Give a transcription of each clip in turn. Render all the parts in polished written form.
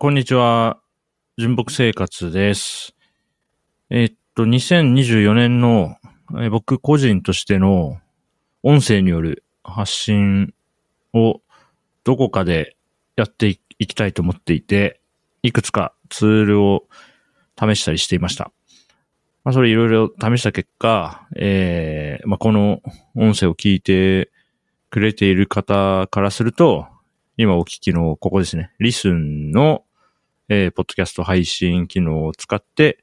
こんにちは。純朴生活です。2024年の、僕個人としての音声による発信をどこかでやっていきたいと思っていて、いくつかツールを試したりしていました。まあ、それいろいろ試した結果、この音声を聞いてくれている方からすると、今お聞きのここですね、リスンの、ポッドキャスト配信機能を使って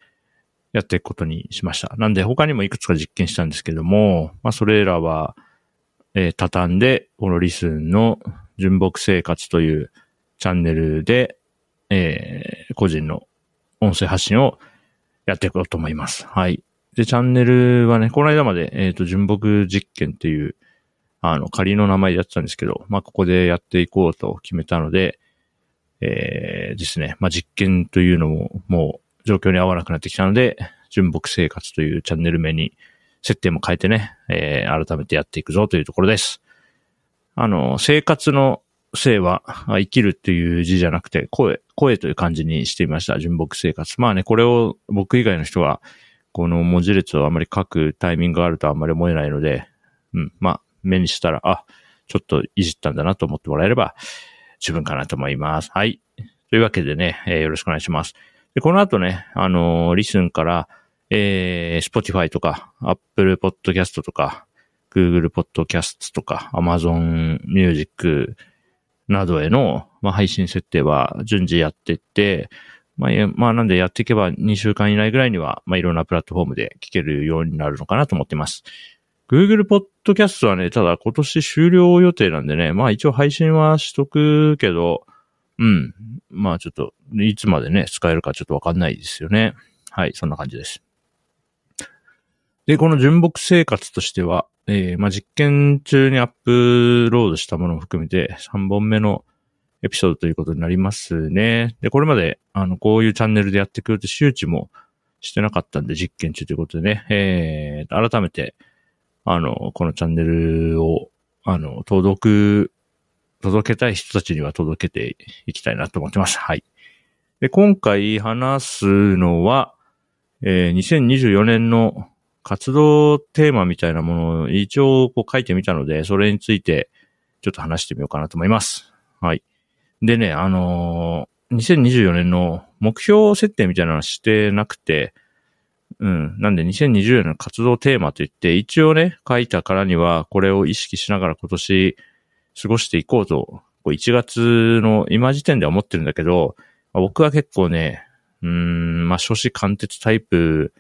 やっていくことにしました。なんで他にもいくつか実験したんですけども、まあ、それらは、畳んで、このリスンの純朴生活というチャンネルで、個人の音声発信をやっていこうと思います。はい。で、チャンネルはね、この間まで、純朴実験っていう、仮の名前でやってたんですけど、まあ、ここでやっていこうと決めたので、ですね、まあ、実験というのも、もう状況に合わなくなってきたので、純朴生活というチャンネル名に設定も変えてね、改めてやっていくぞというところです。生活の生は生きるという字じゃなくて声という漢字にしてみました。純朴生活。まあね、これを僕以外の人はこの文字列をあまり書くタイミングがあるとあんまり思えないので、目にしたら、ちょっといじったんだなと思ってもらえれば十分かなと思います。はい。というわけでね、よろしくお願いします。で、この後ね、リスンから、Spotify とか Apple Podcast とか Google Podcast とか Amazon Music などへの、配信設定は順次やっていって、なんでやっていけば2週間以内ぐらいには、いろんなプラットフォームで聞けるようになるのかなと思っています。Google Podcast はね、ただ今年終了予定なんでね、一応配信はしとくけど、ちょっと、いつまでね、使えるかちょっとわかんないですよね。はい、そんな感じです。で、この純朴生活としては、実験中にアップロードしたものを含めて3本目のエピソードということになりますね。で、これまで、こういうチャンネルでやってくるって周知もしてなかったんで、実験中ということでね、改めて、このチャンネルを、届けたい人たちには届けていきたいなと思ってます。はい。で、今回話すのは、2024年の活動テーマみたいなものを一応こう書いてみたので、それについてちょっと話してみようかなと思います。はい。でね、2024年の目標設定みたいなのはしてなくて、なんで2020年の活動テーマといって一応ね書いたからにはこれを意識しながら今年過ごしていこうと1月の今時点では思ってるんだけど、僕は結構ね初志貫徹タイプ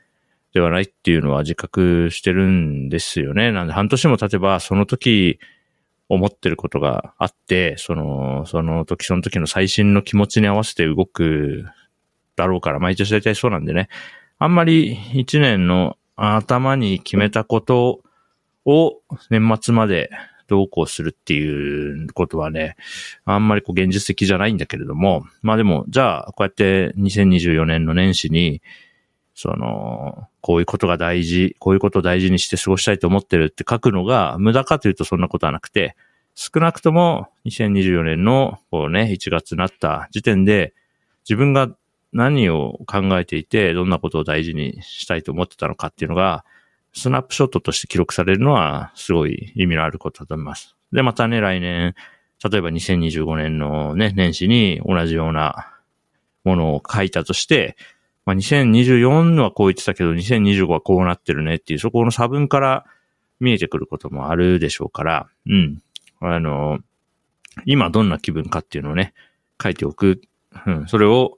ではないっていうのは自覚してるんですよね。なんで半年も経てばその時思ってることがあってその時の最新の気持ちに合わせて動くだろうから毎年大体そうなんでね、あんまり一年の頭に決めたことを年末までどうこうするっていうことはね、あんまりこう現実的じゃないんだけれども、でもじゃあこうやって2024年の年始にこういうことが大事、こういうことを大事にして過ごしたいと思ってるって書くのが無駄かというとそんなことはなくて、少なくとも2024年の1月になった時点で自分が何を考えていて、どんなことを大事にしたいと思ってたのかっていうのが、スナップショットとして記録されるのは、すごい意味のあることだと思います。で、またね、来年、例えば2025年のね、年始に同じようなものを書いたとして、2024はこう言ってたけど、2025はこうなってるねっていう、そこの差分から見えてくることもあるでしょうから、今どんな気分かっていうのをね、書いておく。それを、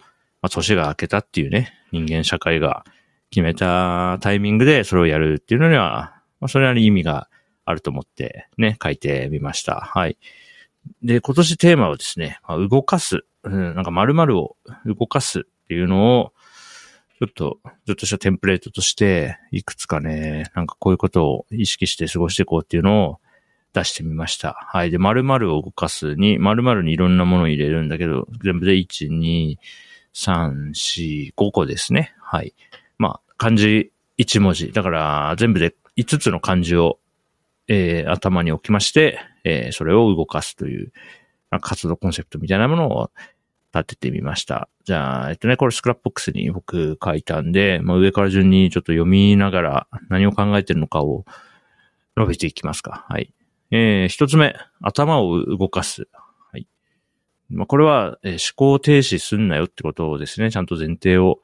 年が明けたっていうね、人間社会が決めたタイミングでそれをやるっていうのには、それなりに意味があると思ってね、書いてみました。はい。で、今年テーマはですね、動かす。〇〇を動かすっていうのを、ちょっとしたテンプレートとして、いくつかね、こういうことを意識して過ごしていこうっていうのを出してみました。はい。で、〇〇を動かすに、〇〇にいろんなものを入れるんだけど、全部で1、2、3、4、5個ですね。はい。漢字1文字。だから、全部で5つの漢字を、頭に置きまして、それを動かすという、活動コンセプトみたいなものを立ててみました。じゃあ、これスクラップボックスに僕書いたんで、まあ、上から順にちょっと読みながら何を考えてるのかを述べていきますか。はい。一つ目、頭を動かす。はい。まあ、これは、思考停止すんなよってことをですね、ちゃんと前提を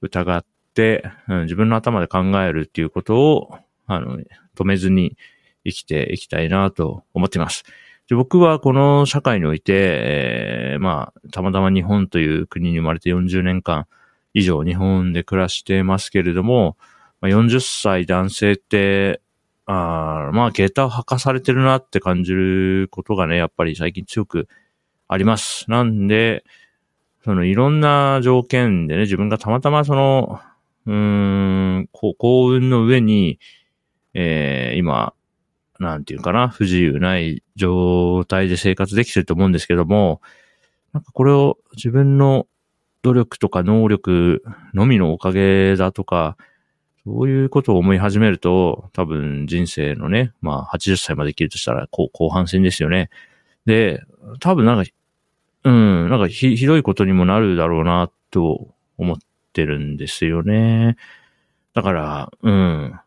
疑って、自分の頭で考えるっていうことを、止めずに生きていきたいなと思っています。で、僕はこの社会において、まあ、たまたま日本という国に生まれて40年間以上日本で暮らしてますけれども、まあ、40歳男性って、まあ、下駄を履かされてるなって感じることがね、やっぱり最近強くあります。なんで、いろんな条件でね、自分がたまたま幸運の上に、今、なんていうかな、不自由ない状態で生活できてると思うんですけども、なんかこれを自分の努力とか能力のみのおかげだとか、そういうことを思い始めると、多分人生のね、まあ80歳まで生きるとしたら後半戦ですよね。で、多分なんかひどいことにもなるだろうなと思ってるんですよね。だから、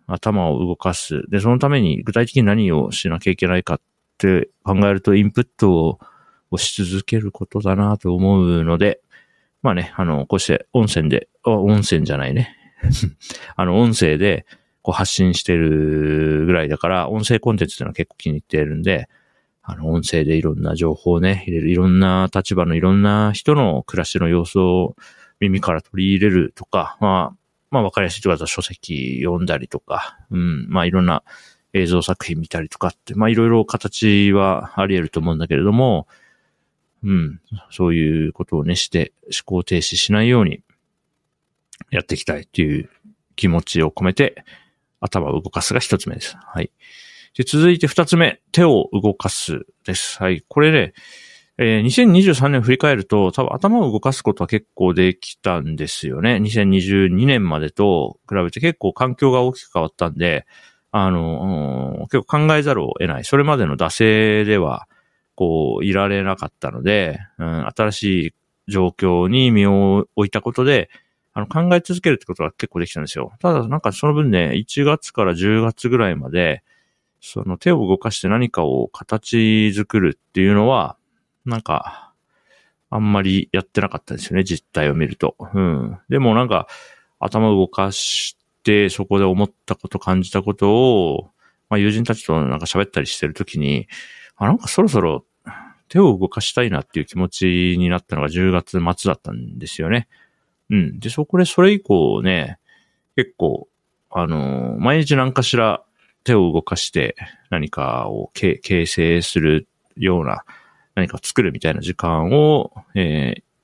頭を動かす。で、そのために具体的に何をしなきゃいけないかって考えると、インプットをし続けることだなと思うので、まあね、こうして音声でこう発信してるぐらいだから、音声コンテンツっていうのは結構気に入ってるんで、音声でいろんな情報をね、入れる、いろんな立場のいろんな人の暮らしの様子を耳から取り入れるとか、まあ分かりやすいところだと書籍読んだりとか、まあいろんな映像作品見たりとかって、まあいろいろ形はあり得ると思うんだけれども、そういうことをねして思考停止しないようにやっていきたいっていう気持ちを込めて頭を動かすが一つ目です。はい。で、続いて二つ目、手を動かすです。はい。これね、2023年振り返ると多分頭を動かすことは結構できたんですよね。2022年までと比べて結構環境が大きく変わったんで、結構考えざるを得ない。それまでの惰性ではいられなかったので、新しい状況に身を置いたことで、考え続けるってことが結構できたんですよ。ただなんかその分ね、1月から10月ぐらいまで、手を動かして何かを形作るっていうのは、なんか、あんまりやってなかったんですよね、実態を見ると。でもなんか、頭を動かして、そこで思ったこと、感じたことを、まあ友人たちとなんか喋ったりしてるときに、なんかそろそろ手を動かしたいなっていう気持ちになったのが10月末だったんですよね。で、それ以降ね、結構、毎日何かしら手を動かして何かを形成するような、何かを作るみたいな時間を、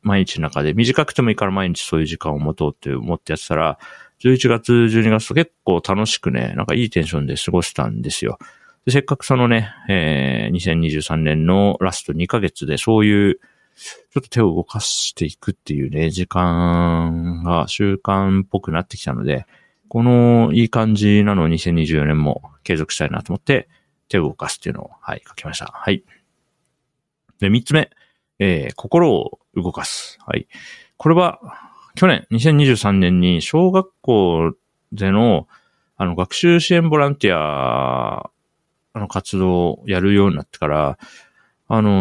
毎日の中で短くてもいいから毎日そういう時間を持とうって思ってやってたら、11月、12月と結構楽しくね、なんかいいテンションで過ごしたんですよ。で、せっかく2023年のラスト2ヶ月でそういう、ちょっと手を動かしていくっていうね、時間が習慣っぽくなってきたので、このいい感じなのを2024年も継続したいなと思って、手を動かすっていうのを、書きました。はい。で、3つ目、心を動かす。はい。これは、去年、2023年に小学校での、学習支援ボランティアの活動をやるようになってから、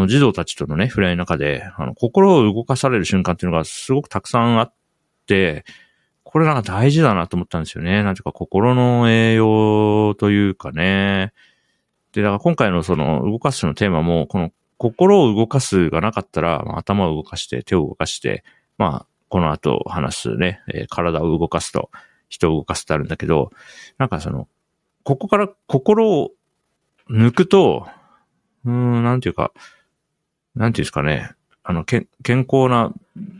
児童たちとのね、触れ合いの中で、心を動かされる瞬間っていうのがすごくたくさんあって、これなんか大事だなと思ったんですよね。なんていうか、心の栄養というかね。で、だから今回の動かすのテーマも、この心を動かすがなかったら、まあ、頭を動かして、手を動かして、まあ、この後話すね、体を動かすと、人を動かすってあるんだけど、なんかここから心を抜くと、なんていうんですかね。健康な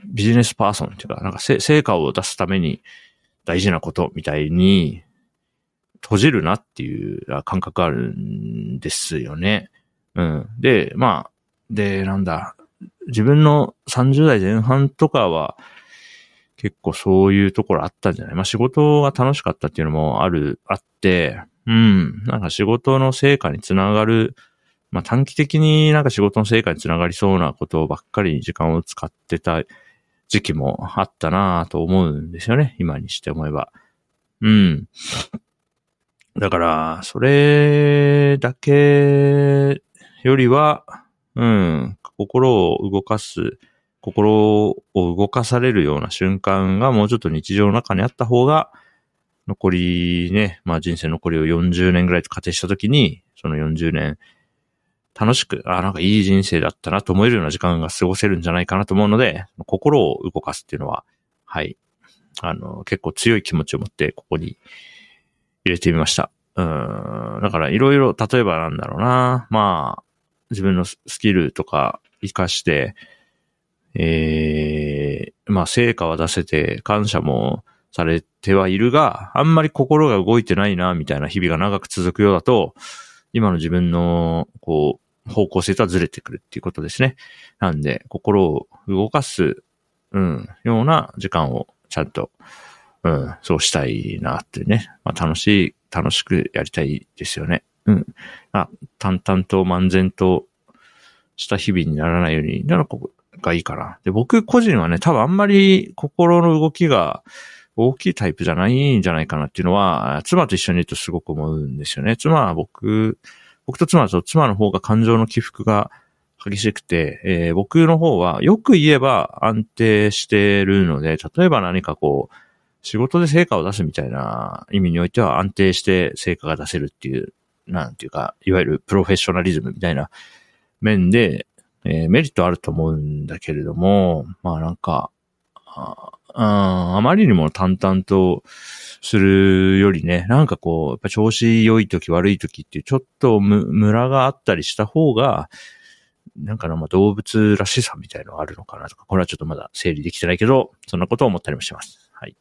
ビジネスパーソンっていうか、なんか成果を出すために大事なことみたいに閉じるなっていう感覚あるんですよね。で、自分の30代前半とかは結構そういうところあったんじゃない？まあ仕事が楽しかったっていうのもあって、なんか仕事の成果につながるまあ短期的になんか仕事の成果につながりそうなことばっかりに時間を使ってた時期もあったなぁと思うんですよね。今にして思えば。うん。だから、それだけよりは、うん、心を動かされるような瞬間がもうちょっと日常の中にあった方が、残りね、まあ人生残りを40年ぐらいと仮定したときに、その40年、楽しく、なんかいい人生だったなと思えるような時間が過ごせるんじゃないかなと思うので、心を動かすっていうのは、はい。結構強い気持ちを持ってここに入れてみました。だからいろいろ、例えばなんだろうな。まあ、自分のスキルとか活かして、まあ成果は出せて感謝もされてはいるが、あんまり心が動いてないな、みたいな日々が長く続くようだと、今の自分の、こう、方向性とはずれてくるっていうことですね。なんで、心を動かす、ような時間をちゃんと、そうしたいなってね。まあ、楽しくやりたいですよね。淡々と漫然とした日々にならないように、ならここがいいかな。で、僕個人はね、多分あんまり心の動きが、大きいタイプじゃないんじゃないかなっていうのは、妻と一緒にいるとすごく思うんですよね。妻は僕と妻の方が感情の起伏が激しくて、僕の方はよく言えば安定してるので、例えば何かこう、仕事で成果を出すみたいな意味においては安定して成果が出せるっていう、なんていうか、いわゆるプロフェッショナリズムみたいな面で、メリットあると思うんだけれども、まあなんか、あまりにも淡々とするよりね、なんかこう、やっぱ調子良い時悪い時っていうちょっとムラがあったりした方が、なんかまあ動物らしさみたいのがあるのかなとか、これはちょっとまだ整理できてないけど、そんなことを思ったりもします。はい。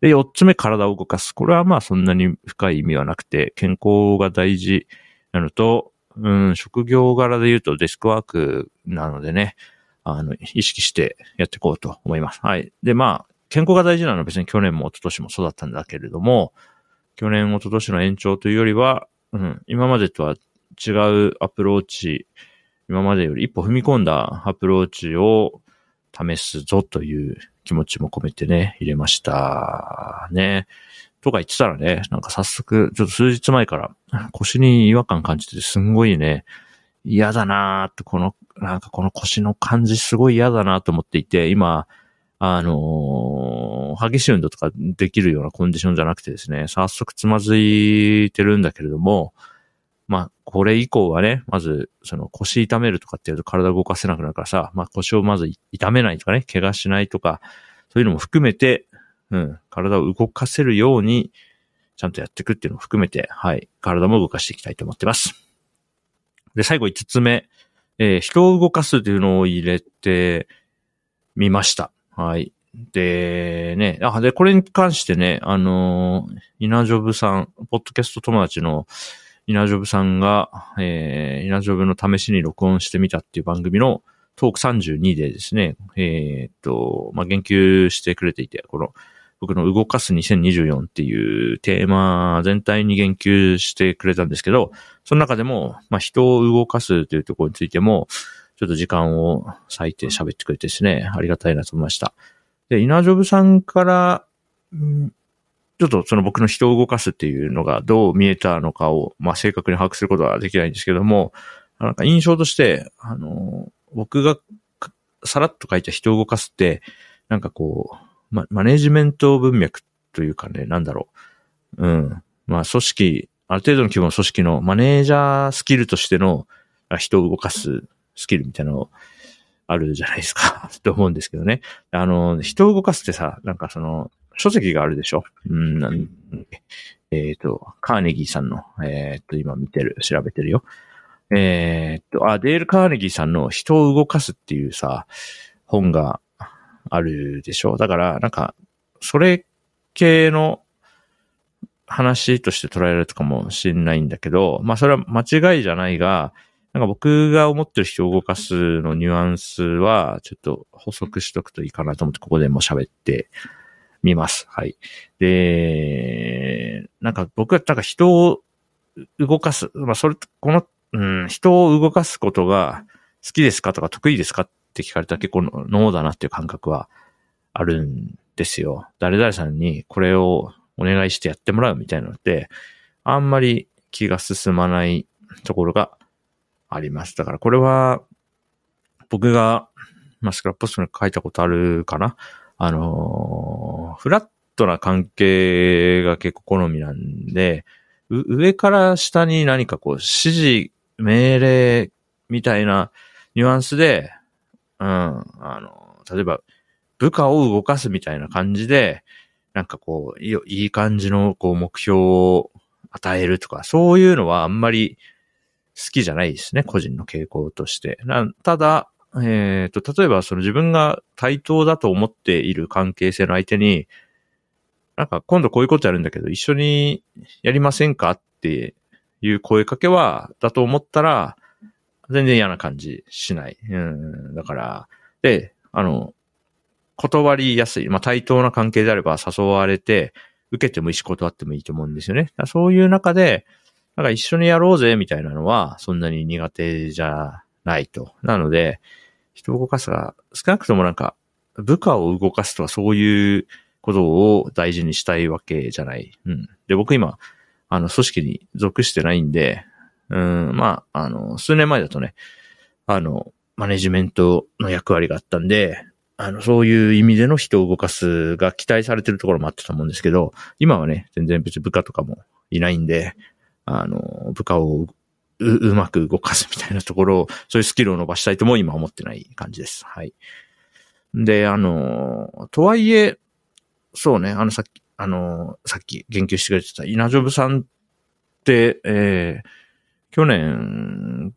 で、4つ目、体を動かす。これはまあそんなに深い意味はなくて、健康が大事なのと、職業柄で言うとデスクワークなのでね、意識してやっていこうと思います。はい。で、まあ、健康が大事なのは別に去年も一昨年もそうだったんだけれども、去年、一昨年の延長というよりは、今までとは違うアプローチ、今までより一歩踏み込んだアプローチを試すぞという気持ちも込めてね、入れました。ね。とか言ってたらね、なんか早速、ちょっと数日前から腰に違和感感じてすんごいね、嫌だなーって、この腰の感じすごい嫌だなと思っていて、今、激しい運動とかできるようなコンディションじゃなくてですね、早速つまずいてるんだけれども、まあ、これ以降はね、まず、その腰痛めるとかってやると体動かせなくなるからさ、まあ腰をまず痛めないとかね、怪我しないとか、そういうのも含めて、体を動かせるように、ちゃんとやっていくっていうのも含めて、はい、体も動かしていきたいと思ってます。で、最後5つ目。人を動かすというのを入れてみました。はい。で、ね。で、これに関してね、稲ジョブさん、ポッドキャスト友達の稲ジョブさんが、稲ジョブの試しに録音してみたっていう番組のトーク32でですね、まあ、言及してくれていて、この、僕の動かす2024っていうテーマ全体に言及してくれたんですけど、その中でも、まあ、人を動かすというところについても、ちょっと時間を割いて喋ってくれてですね、ありがたいなと思いました。で、稲ジョブさんから、ちょっとその僕の人を動かすっていうのがどう見えたのかを、まあ、正確に把握することはできないんですけども、なんか印象として、僕がさらっと書いた人を動かすって、なんかこう、マネジメント文脈というかね、なんだろう。まあ、組織、ある程度の規模の組織のマネージャースキルとしての人を動かすスキルみたいなのあるじゃないですか。と思うんですけどね。人を動かすってさ、なんかその、書籍があるでしょ。カーネギーさんの、今調べてるよ。デール・カーネギーさんの人を動かすっていうさ、本が、あるでしょ。だから、なんか、それ系の話として捉えられるかもしれないんだけど、まあそれは間違いじゃないが、なんか僕が思ってる人を動かすのニュアンスは、ちょっと補足しとくといいかなと思って、ここでも喋ってみます。はい。で、なんか僕はなんか人を動かす、まあそれ、この人を動かすことが好きですかとか得意ですかって聞かれたら結構ノーだなっていう感覚はあるんですよ。誰々さんにこれをお願いしてやってもらうみたいなので、あんまり気が進まないところがあります。だからこれは僕がスクラップポストに書いたことあるかな。フラットな関係が結構好みなんで、上から下に何かこう指示、命令みたいなニュアンスで、例えば部下を動かすみたいな感じで、なんかこう、いい感じのこう目標を与えるとか、そういうのはあんまり好きじゃないですね、個人の傾向として。ただ、例えばその自分が対等だと思っている関係性の相手に、なんか今度こういうことやるんだけど一緒にやりませんかっていう声かけは、だと思ったら、全然嫌な感じしない。だから、で、断りやすい。対等な関係であれば誘われて、受けてもいいし断ってもいいと思うんですよね。そういう中で、なんか一緒にやろうぜみたいなのは、そんなに苦手じゃないと。なので、人を動かすが、少なくともなんか、部下を動かすとかそういうことを大事にしたいわけじゃない。で、僕今、組織に属してないんで、数年前だとね、マネジメントの役割があったんで、そういう意味での人を動かすが期待されてるところもあったと思うんですけど、今はね、全然別に部下とかもいないんで、部下をうまく動かすみたいなところを、そういうスキルを伸ばしたいとも今思ってない感じです。はい。で、とはいえ、そうね、さっき言及してくれてた稲ジョブさんって、去年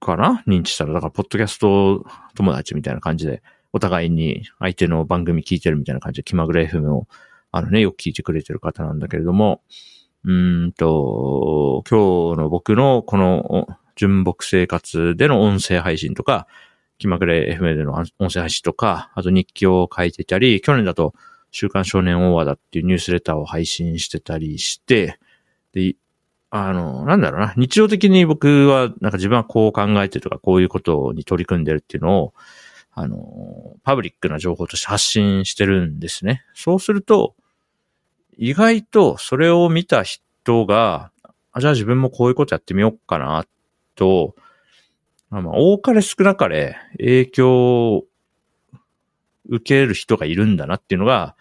かな認知したら、だから、ポッドキャスト友達みたいな感じで、お互いに相手の番組聞いてるみたいな感じで、気まぐれ FM を、よく聞いてくれてる方なんだけれども、今日の僕のこの純朴生活での音声配信とか、気まぐれ FM での音声配信とか、あと日記を書いてたり、去年だと週刊少年オーバーだっていうニュースレターを配信してたりして、で、日常的に僕はなんか自分はこう考えてとか、こういうことに取り組んでるっていうのを、パブリックな情報として発信してるんですね。そうすると、意外とそれを見た人が、じゃあ自分もこういうことやってみようかな、と、多かれ少なかれ影響を受ける人がいるんだなっていうのが、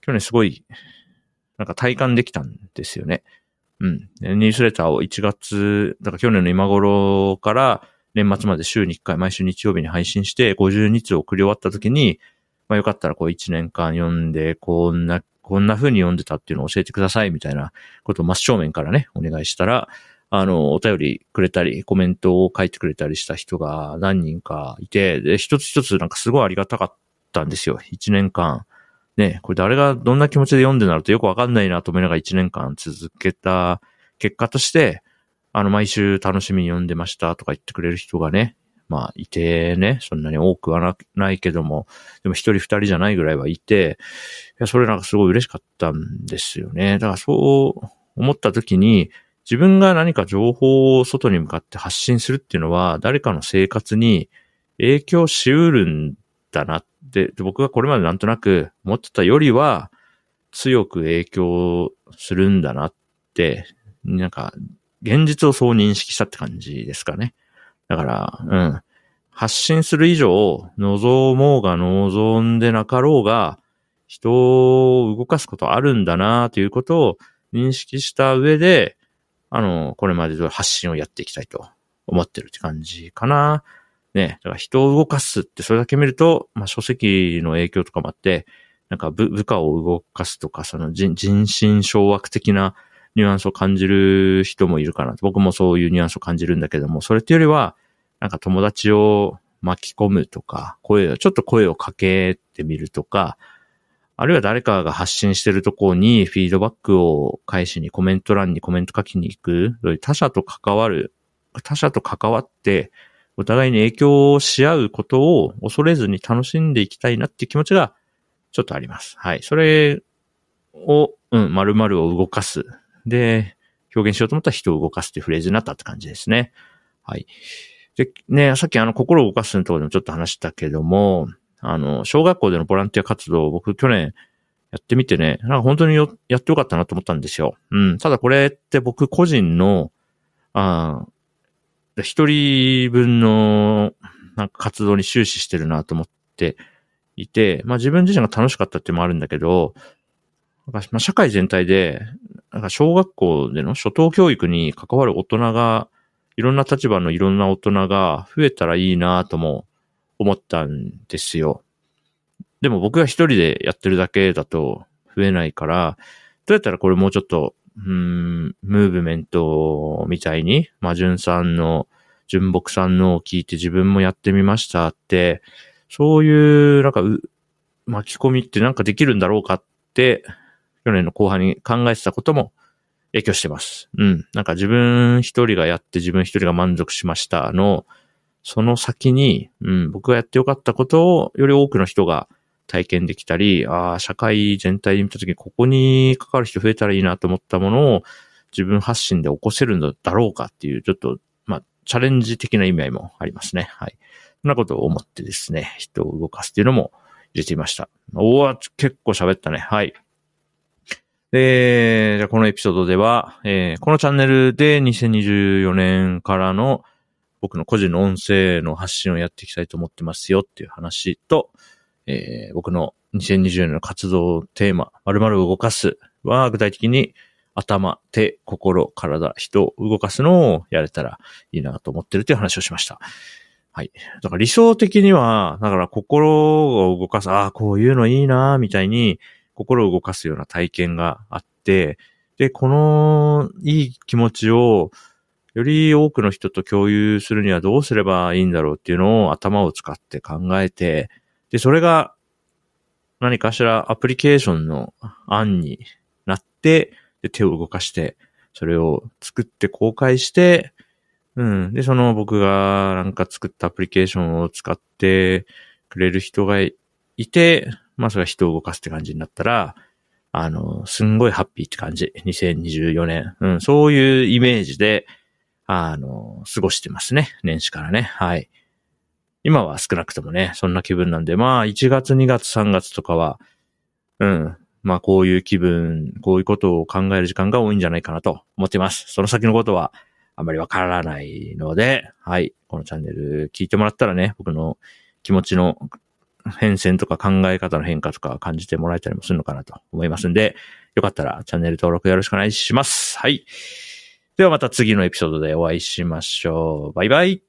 去年すごい、なんか体感できたんですよね。ニュースレターを1月、だから去年の今頃から、年末まで週に1回毎週日曜日に配信して52通を送り終わった時に、よかったらこう1年間読んで、こんな風に読んでたっていうのを教えてくださいみたいなことを真正面からね、お願いしたら、お便りくれたり、コメントを書いてくれたりした人が何人かいて、で、一つ一つなんかすごいありがたかったんですよ。1年間。ね、これ誰がどんな気持ちで読んでなるとよくわかんないなと思いながら1年間続けた結果として、毎週楽しみに読んでましたとか言ってくれる人がね、いてね、そんなに多くはないけども、でも一人二人じゃないぐらいはいて、いや、それなんかすごい嬉しかったんですよね。だからそう思った時に、自分が何か情報を外に向かって発信するっていうのは、誰かの生活に影響しうるんだなって、僕がこれまでなんとなく思ってたよりは、強く影響するんだなって、なんか、現実をそう認識したって感じですかね。だから、発信する以上、望もうが望んでなかろうが、人を動かすことあるんだなということを認識した上で、これまで通り発信をやっていきたいと思ってるって感じかな。ね。だから人を動かすってそれだけ見ると、書籍の影響とかもあって、なんか部下を動かすとか、その人心掌握的なニュアンスを感じる人もいるかな。僕もそういうニュアンスを感じるんだけども、それってよりは、なんか友達を巻き込むとか、声をかけてみるとか、あるいは誰かが発信してるところにフィードバックを返しにコメント欄にコメント書きに行く。他者と関わって、お互いに影響をし合うことを恐れずに楽しんでいきたいなっていう気持ちがちょっとあります。はい。それを、〇〇を動かす。で、表現しようと思ったら人を動かすっていうフレーズになったって感じですね。はい。で、ね、さっき心を動かすのところでもちょっと話したけども、小学校でのボランティア活動を僕去年やってみてね、なんか本当にやってよかったなと思ったんですよ。うん。ただこれって僕個人の、一人分のなんか活動に終始してるなと思っていて、まあ自分自身が楽しかったっていうのもあるんだけど、まあ、社会全体で、なんか小学校での初等教育に関わる大人が、いろんな立場のいろんな大人が増えたらいいなとも思ったんですよ。でも僕が一人でやってるだけだと増えないから、どうやったらこれもうちょっと、ムーブメントみたいに、純木さんのを聞いて自分もやってみましたって、そういうなんか巻き込みってなんかできるんだろうかって、去年の後半に考えてたことも影響してます。うん。なんか自分一人がやって自分一人が満足しましたの、その先に、僕がやってよかったことをより多くの人が体験できたり、社会全体で見たときにここに関わる人増えたらいいなと思ったものを自分発信で起こせるのだろうかっていう、ちょっと、チャレンジ的な意味合いもありますね。はい。そんなことを思ってですね、人を動かすっていうのも入れていました。結構喋ったね。はい。で、じゃあこのエピソードでは、このチャンネルで2024年からの僕の個人の音声の発信をやっていきたいと思ってますよっていう話と、僕の2024年の活動テーマ、〇〇を動かすは具体的に頭、手、心、体、人を動かすのをやれたらいいなと思ってるという話をしました。はい。だから理想的には、だから心を動かす、こういうのいいなみたいに、心を動かすような体験があって、で、このいい気持ちをより多くの人と共有するにはどうすればいいんだろうっていうのを頭を使って考えて、で、それが何かしらアプリケーションの案になって、で、手を動かして、それを作って公開して、で、僕がなんか作ったアプリケーションを使ってくれる人がいて、まあそれは人を動かすって感じになったら、すんごいハッピーって感じ。2024年。そういうイメージで、過ごしてますね。年始からね。はい。今は少なくともね、そんな気分なんで、まあ1月、2月、3月とかは、まあこういう気分、こういうことを考える時間が多いんじゃないかなと思ってます。その先のことはあまりわからないので、はい。このチャンネル聞いてもらったらね、僕の気持ちの変遷とか考え方の変化とか感じてもらえたりもするのかなと思いますんで、よかったらチャンネル登録よろしくお願いします。はい。ではまた次のエピソードでお会いしましょう。バイバイ。